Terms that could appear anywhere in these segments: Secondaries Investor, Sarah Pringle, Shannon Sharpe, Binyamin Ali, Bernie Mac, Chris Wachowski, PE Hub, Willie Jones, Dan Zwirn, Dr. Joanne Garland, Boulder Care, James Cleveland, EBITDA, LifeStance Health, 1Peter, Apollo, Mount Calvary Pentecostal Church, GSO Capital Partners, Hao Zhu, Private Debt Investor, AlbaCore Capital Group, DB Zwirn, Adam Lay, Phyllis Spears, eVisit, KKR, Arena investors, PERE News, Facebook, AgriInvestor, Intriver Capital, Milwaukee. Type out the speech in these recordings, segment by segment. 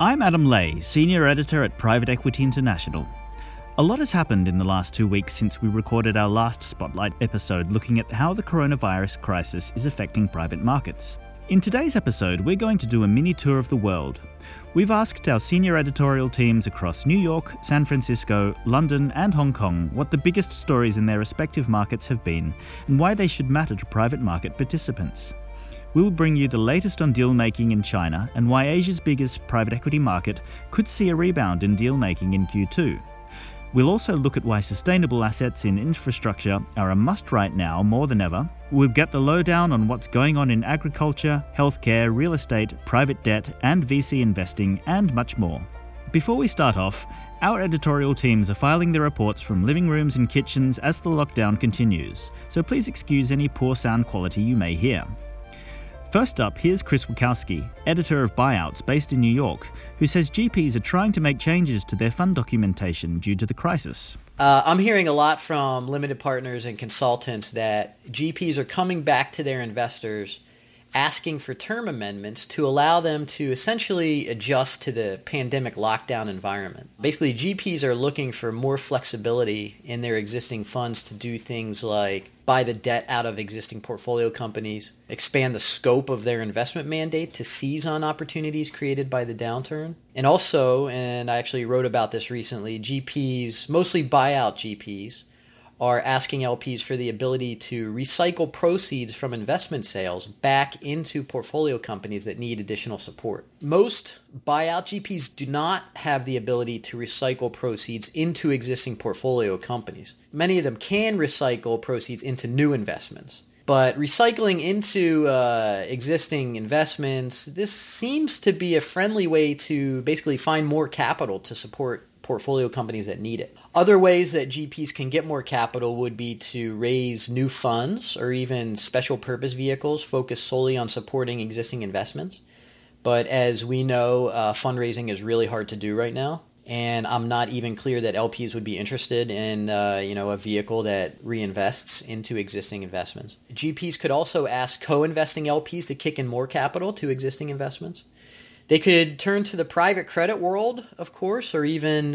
I'm Adam Lay, Senior Editor at Private Equity International. A lot has happened in the last 2 weeks since we recorded our last Spotlight episode looking at how the coronavirus crisis is affecting private markets. In today's episode, we're going to do a mini tour of the world. We've asked our senior editorial teams across New York, San Francisco, London, and Hong Kong what the biggest stories in their respective markets have been and why they should matter to private market participants. We'll bring you the latest on deal-making in China and why Asia's biggest private equity market could see a rebound in deal-making in Q2. We'll also look at why sustainable assets in infrastructure are a must right now more than ever. We'll get the lowdown on what's going on in agriculture, healthcare, real estate, private debt, and VC investing, and much more. Before we start off, our editorial teams are filing their reports from living rooms and kitchens as the lockdown continues, so please excuse any poor sound quality you may hear. First up, here's Chris Wachowski, editor of Buyouts based in New York, who says GPs are trying to make changes to their fund documentation due to the crisis. I'm hearing a lot from limited partners and consultants that GPs are coming back to their investors asking for term amendments to allow them to essentially adjust to the pandemic lockdown environment. Basically, GPs are looking for more flexibility in their existing funds to do things like buy the debt out of existing portfolio companies, expand the scope of their investment mandate to seize on opportunities created by the downturn. And also, and I actually wrote about this recently, GPs, mostly buyout GPs, are asking LPs for the ability to recycle proceeds from investment sales back into portfolio companies that need additional support. Most buyout GPs do not have the ability to recycle proceeds into existing portfolio companies. Many of them can recycle proceeds into new investments. But recycling into existing investments, this seems to be a friendly way to basically find more capital to support portfolio companies that need it. Other ways that GPs can get more capital would be to raise new funds or even special purpose vehicles focused solely on supporting existing investments. But as we know, fundraising is really hard to do right now. And I'm not even clear that LPs would be interested in a vehicle that reinvests into existing investments. GPs could also ask co-investing LPs to kick in more capital to existing investments. They could turn to the private credit world, of course, or even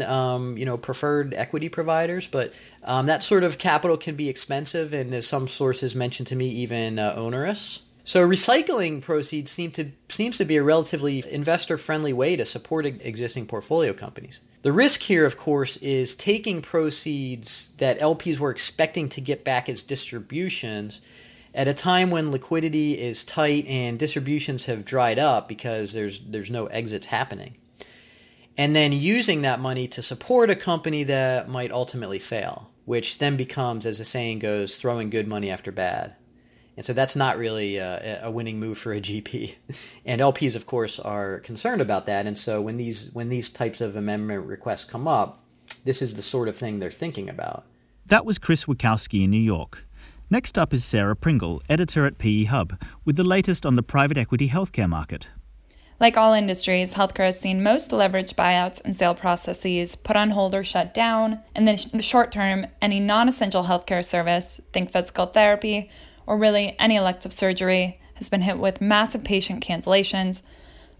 preferred equity providers. But that sort of capital can be expensive, and as some sources mentioned to me, even onerous. So recycling proceeds seems to be a relatively investor-friendly way to support existing portfolio companies. The risk here, of course, is taking proceeds that LPs were expecting to get back as distributions at a time when liquidity is tight and distributions have dried up because there's no exits happening, and then using that money to support a company that might ultimately fail, which then becomes, as the saying goes, throwing good money after bad. And so that's not really a winning move for a GP. And LPs, of course, are concerned about that. And so when these types of amendment requests come up, this is the sort of thing they're thinking about. That was Chris Wachowski in New York. Next up is Sarah Pringle, editor at PE Hub, with the latest on the private equity healthcare market. Like all industries, healthcare has seen most leveraged buyouts and sale processes put on hold or shut down, and then in the short term, any non-essential healthcare service, think physical therapy, or really any elective surgery, has been hit with massive patient cancellations,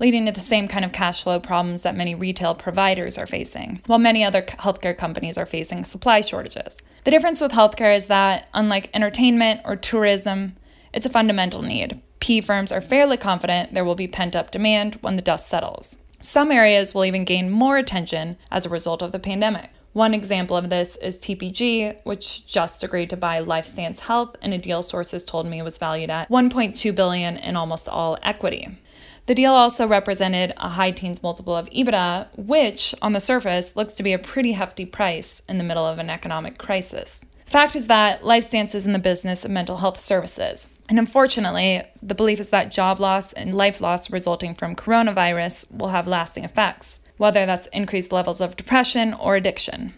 leading to the same kind of cash flow problems that many retail providers are facing, while many other healthcare companies are facing supply shortages. The difference with healthcare is that, unlike entertainment or tourism, it's a fundamental need. PE firms are fairly confident there will be pent-up demand when the dust settles. Some areas will even gain more attention as a result of the pandemic. One example of this is TPG, which just agreed to buy LifeStance Health in a deal sources told me was valued at $1.2 billion in almost all equity. The deal also represented a high teens multiple of EBITDA, which, on the surface, looks to be a pretty hefty price in the middle of an economic crisis. Fact is that LifeStance is in the business of mental health services. And unfortunately, the belief is that job loss and life loss resulting from coronavirus will have lasting effects, whether that's increased levels of depression or addiction.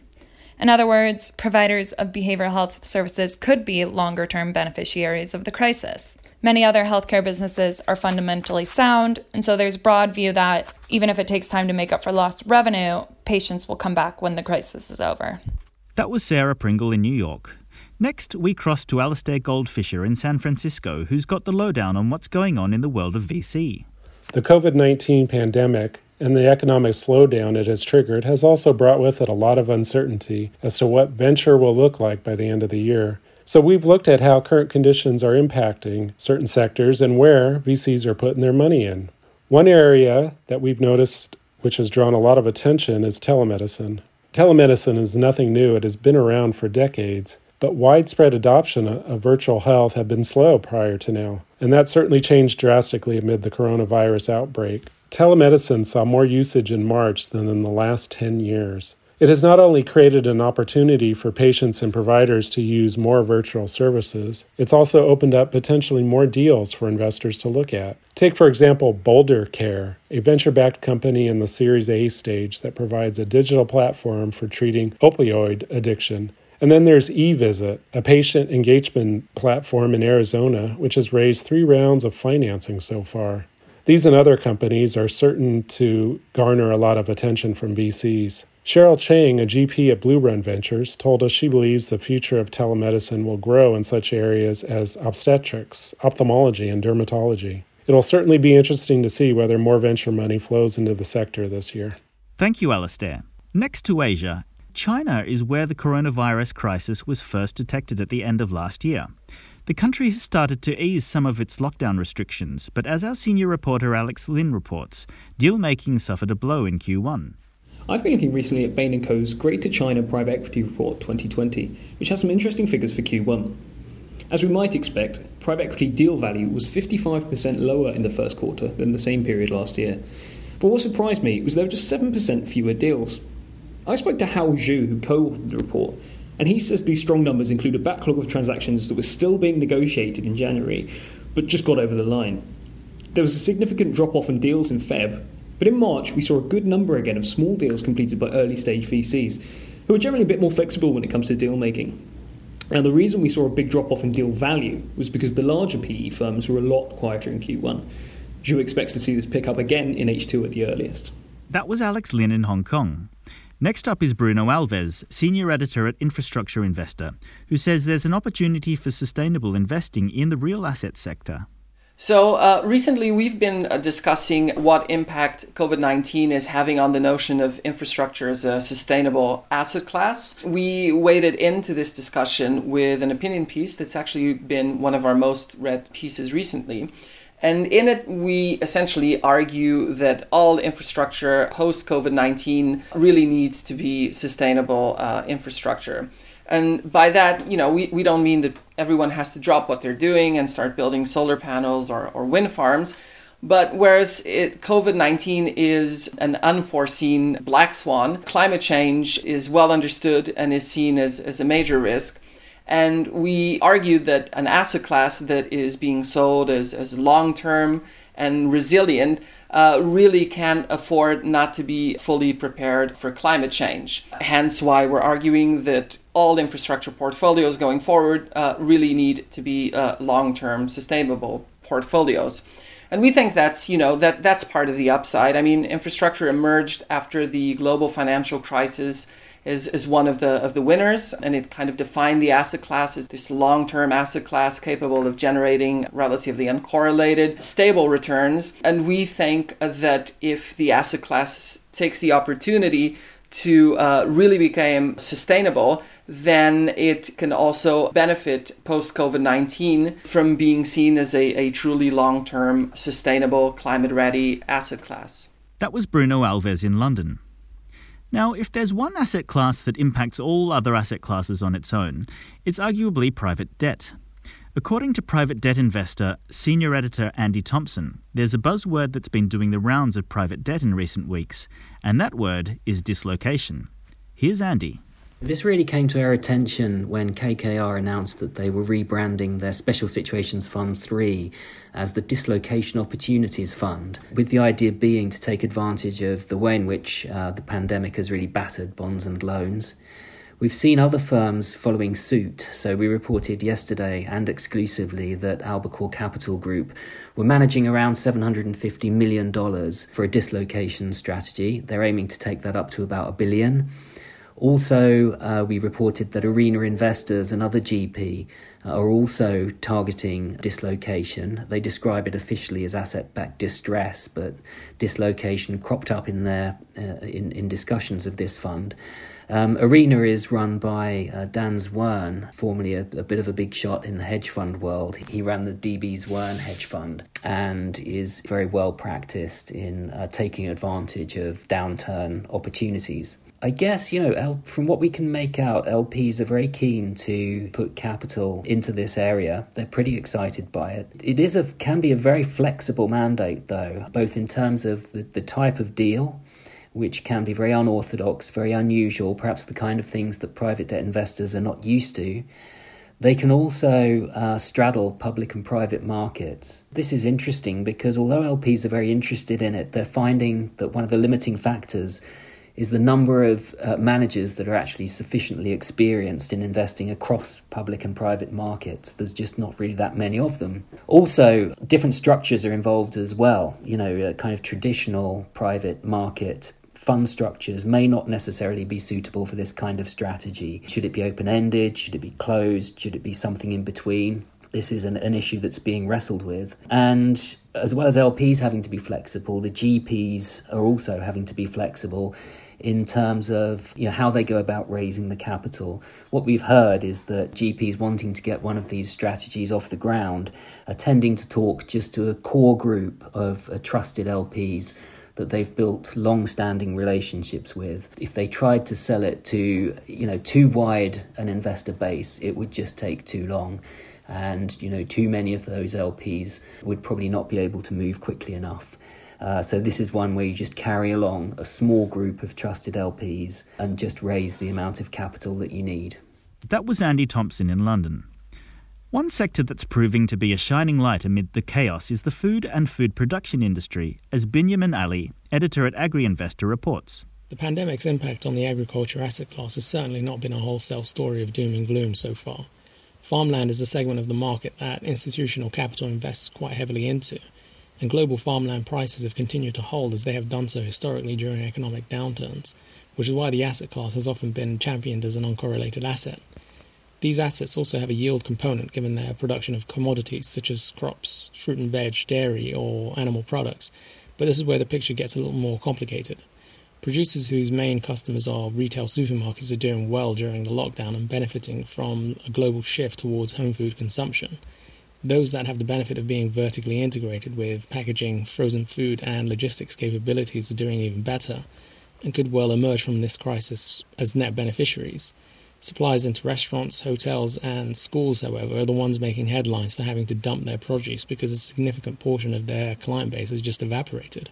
In other words, providers of behavioral health services could be longer-term beneficiaries of the crisis. Many other healthcare businesses are fundamentally sound, and so there's broad view that even if it takes time to make up for lost revenue, patients will come back when the crisis is over. That was Sarah Pringle in New York. Next, we cross to Alastair Goldfisher in San Francisco, who's got the lowdown on what's going on in the world of VC. The COVID-19 pandemic and the economic slowdown it has triggered has also brought with it a lot of uncertainty as to what venture will look like by the end of the year. So we've looked at how current conditions are impacting certain sectors and where VCs are putting their money in. One area that we've noticed which has drawn a lot of attention is telemedicine. Telemedicine is nothing new. It has been around for decades, but widespread adoption of virtual health had been slow prior to now, and that certainly changed drastically amid the coronavirus outbreak. Telemedicine saw more usage in March than in the last 10 years. It has not only created an opportunity for patients and providers to use more virtual services, it's also opened up potentially more deals for investors to look at. Take, for example, Boulder Care, a venture-backed company in the Series A stage that provides a digital platform for treating opioid addiction. And then there's eVisit, a patient engagement platform in Arizona, which has raised 3 rounds of financing so far. These and other companies are certain to garner a lot of attention from VCs. Cheryl Chang, a GP at Blue Run Ventures, told us she believes the future of telemedicine will grow in such areas as obstetrics, ophthalmology, and dermatology. It'll certainly be interesting to see whether more venture money flows into the sector this year. Thank you, Alastair. Next to Asia, China is where the coronavirus crisis was first detected at the end of last year. The country has started to ease some of its lockdown restrictions, but as our senior reporter Alex Lin reports, deal-making suffered a blow in Q1. I've been looking recently at Bain & Co.'s Greater China Private Equity Report 2020, which has some interesting figures for Q1. As we might expect, private equity deal value was 55% lower in the first quarter than the same period last year. But what surprised me was there were just 7% fewer deals. I spoke to Hao Zhu, who co-authored the report, and he says these strong numbers include a backlog of transactions that were still being negotiated in January, but just got over the line. There was a significant drop-off in deals in Feb, but in March we saw a good number again of small deals completed by early-stage VCs, who are generally a bit more flexible when it comes to deal-making. Now, the reason we saw a big drop-off in deal value was because the larger PE firms were a lot quieter in Q1. Zhu expects to see this pick up again in H2 at the earliest. That was Alex Lin in Hong Kong. Next up is Bruno Alves, senior editor at Infrastructure Investor, who says there's an opportunity for sustainable investing in the real asset sector. So recently we've been discussing what impact COVID-19 is having on the notion of infrastructure as a sustainable asset class. We waded into this discussion with an opinion piece that's actually been one of our most read pieces recently. And in it, we essentially argue that all infrastructure post-COVID-19 really needs to be sustainable infrastructure. And by that, you know, we don't mean that everyone has to drop what they're doing and start building solar panels or wind farms. But whereas COVID-19 is an unforeseen black swan, climate change is well understood and is seen as a major risk. And we argue that an asset class that is being sold as long-term and resilient really can't afford not to be fully prepared for climate change. Hence why we're arguing that all infrastructure portfolios going forward really need to be long-term sustainable portfolios. And we think that's part of the upside. I mean, infrastructure emerged after the global financial crisis is one of the winners, and it kind of defined the asset class as this long-term asset class capable of generating relatively uncorrelated, stable returns. And we think that if the asset class takes the opportunity to really become sustainable, then it can also benefit post-COVID-19 from being seen as a truly long-term, sustainable, climate-ready asset class. That was Bruno Alves in London. Now, if there's one asset class that impacts all other asset classes on its own, it's arguably private debt. According to Private Debt Investor senior editor Andy Thompson, there's a buzzword that's been doing the rounds of private debt in recent weeks, and that word is dislocation. Here's Andy. This really came to our attention when KKR announced that they were rebranding their Special Situations Fund 3 as the Dislocation Opportunities Fund, with the idea being to take advantage of the way in which the pandemic has really battered bonds and loans. We've seen other firms following suit, so we reported yesterday and exclusively that AlbaCore Capital Group were managing around $750 million for a dislocation strategy. They're aiming to take that up to about $1 billion. Also, we reported that Arena Investors, another GP, are also targeting dislocation. They describe it officially as asset-backed distress, but dislocation cropped up in their in discussions of this fund. Arena is run by Dan Zwirn, formerly a bit of a big shot in the hedge fund world. He ran the DB Zwirn hedge fund and is very well practiced in taking advantage of downturn opportunities. I guess, you know, from what we can make out, LPs are very keen to put capital into this area. They're pretty excited by it. It is can be a very flexible mandate, though, both in terms of the type of deal, which can be very unorthodox, very unusual, perhaps the kind of things that private debt investors are not used to. They can also straddle public and private markets. This is interesting because although LPs are very interested in it, they're finding that one of the limiting factors is the number of managers that are actually sufficiently experienced in investing across public and private markets. There's just not really that many of them. Also, different structures are involved as well. You know, kind of traditional private market fund structures may not necessarily be suitable for this kind of strategy. Should it be open-ended? Should it be closed? Should it be something in between? This is an issue that's being wrestled with. And as well as LPs having to be flexible, the GPs are also having to be flexible in terms of, you know, how they go about raising the capital. What we've heard is that GPs wanting to get one of these strategies off the ground are tending to talk just to a core group of trusted LPs that they've built long-standing relationships with. If they tried to sell it to, you know, too wide an investor base, it would just take too long. And, you know, too many of those LPs would probably not be able to move quickly enough. So this is one where you just carry along a small group of trusted LPs and just raise the amount of capital that you need. That was Andy Thompson in London. One sector that's proving to be a shining light amid the chaos is the food and food production industry, as Binyamin Ali, editor at AgriInvestor, reports. The pandemic's impact on the agriculture asset class has certainly not been a wholesale story of doom and gloom so far. Farmland is a segment of the market that institutional capital invests quite heavily into, and global farmland prices have continued to hold as they have done so historically during economic downturns, which is why the asset class has often been championed as an uncorrelated asset. These assets also have a yield component given their production of commodities such as crops, fruit and veg, dairy or animal products, but this is where the picture gets a little more complicated. Producers whose main customers are retail supermarkets are doing well during the lockdown and benefiting from a global shift towards home food consumption. Those that have the benefit of being vertically integrated with packaging, frozen food and logistics capabilities are doing even better and could well emerge from this crisis as net beneficiaries. Suppliers into restaurants, hotels and schools, however, are the ones making headlines for having to dump their produce because a significant portion of their client base has just evaporated.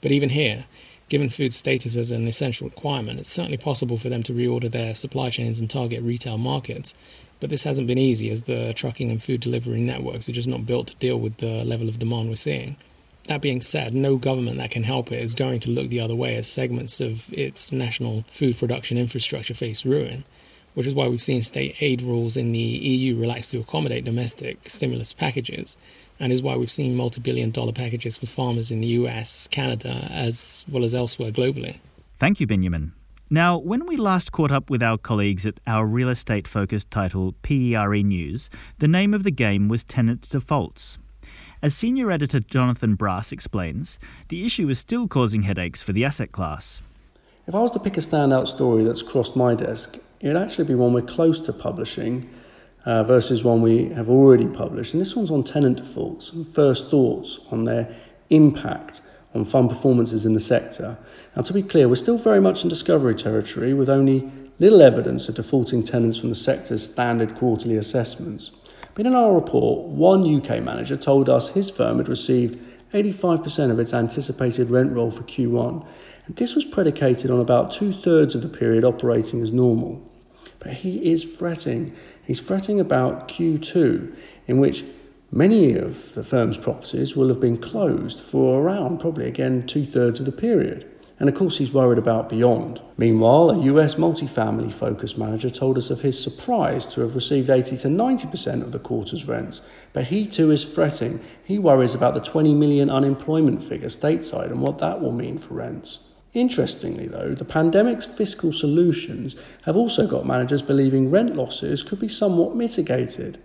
But even here, given food status as an essential requirement, it's certainly possible for them to reorder their supply chains and target retail markets. But this hasn't been easy as the trucking and food delivery networks are just not built to deal with the level of demand we're seeing. That being said, no government that can help it is going to look the other way as segments of its national food production infrastructure face ruin, which is why we've seen state aid rules in the EU relaxed to accommodate domestic stimulus packages, and is why we've seen multi-billion-dollar packages for farmers in the US, Canada, as well as elsewhere globally. Thank you, Binyamin. Now, when we last caught up with our colleagues at our real estate-focused title, PERE News, the name of the game was tenant defaults. As senior editor Jonathan Brass explains, the issue is still causing headaches for the asset class. If I was to pick a standout story that's crossed my desk, it would actually be one we're close to publishing versus one we have already published. And this one's on tenant defaults and first thoughts on their impact on fund performances in the sector. Now, to be clear, we're still very much in discovery territory with only little evidence of defaulting tenants from the sector's standard quarterly assessments. But in our report, one UK manager told us his firm had received 85% of its anticipated rent roll for Q1, and this was predicated on about two-thirds of the period operating as normal. But he is fretting. He's fretting about Q2, in which many of the firm's properties will have been closed for around, probably again, two-thirds of the period. And of course, he's worried about beyond. Meanwhile, a US multifamily focused manager told us of his surprise to have received 80 to 90% of the quarter's rents. But he too is fretting. He worries about the 20 million unemployment figure stateside and what that will mean for rents. Interestingly, though, the pandemic's fiscal solutions have also got managers believing rent losses could be somewhat mitigated.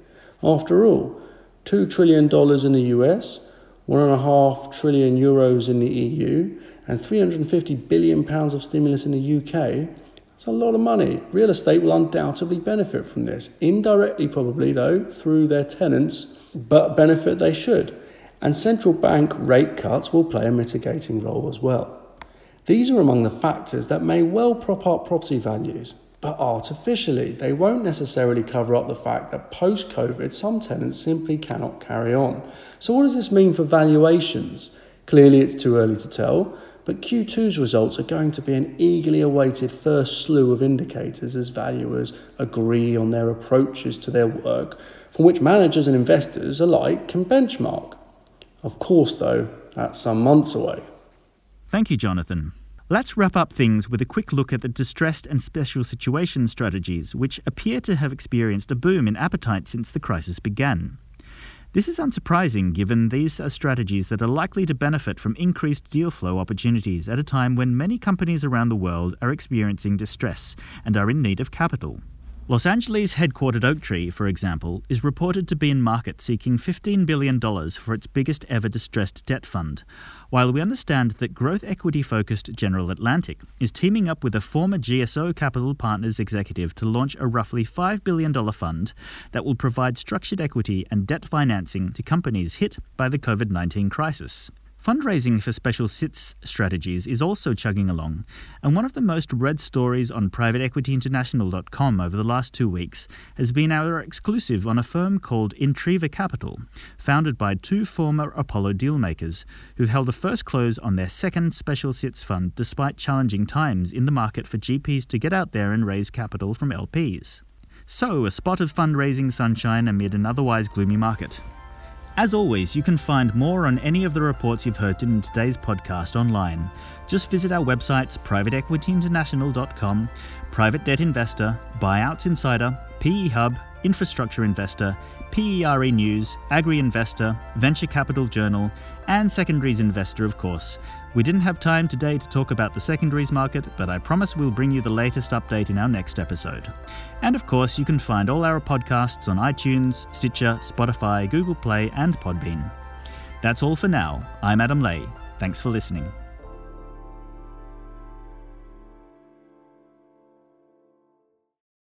After all, $2 trillion in the US, €1.5 trillion in the EU, and £350 billion of stimulus in the UK, that's a lot of money. Real estate will undoubtedly benefit from this. Indirectly, probably, though, through their tenants, but benefit they should. And central bank rate cuts will play a mitigating role as well. These are among the factors that may well prop up property values, but artificially, they won't necessarily cover up the fact that post-COVID, some tenants simply cannot carry on. So what does this mean for valuations? Clearly, it's too early to tell, but Q2's results are going to be an eagerly awaited first slew of indicators as valuers agree on their approaches to their work, from which managers and investors alike can benchmark. Of course, though, that's some months away. Thank you, Jonathan. Let's wrap up things with a quick look at the distressed and special situation strategies, which appear to have experienced a boom in appetite since the crisis began. This is unsurprising given these are strategies that are likely to benefit from increased deal flow opportunities at a time when many companies around the world are experiencing distress and are in need of capital. Los Angeles-headquartered Oaktree, for example, is reported to be in market seeking $15 billion for its biggest ever distressed debt fund, while we understand that growth equity-focused General Atlantic is teaming up with a former GSO Capital Partners executive to launch a roughly $5 billion fund that will provide structured equity and debt financing to companies hit by the COVID-19 crisis. Fundraising for special sits strategies is also chugging along, and one of the most read stories on privateequityinternational.com over the last 2 weeks has been our exclusive on a firm called Intriver Capital, founded by two former Apollo dealmakers who've held a first close on their second special sits fund despite challenging times in the market for GPs to get out there and raise capital from LPs. So, a spot of fundraising sunshine amid an otherwise gloomy market. As always, you can find more on any of the reports you've heard in today's podcast online. Just visit our websites privateequityinternational.com, Private Debt Investor, Buyouts Insider, PE Hub, Infrastructure Investor, PERE News, AgriInvestor, Venture Capital Journal, and Secondaries Investor, of course. We didn't have time today to talk about the secondaries market, but I promise we'll bring you the latest update in our next episode. And of course, you can find all our podcasts on iTunes, Stitcher, Spotify, Google Play, and Podbean. That's all for now. I'm Adam Lay. Thanks for listening.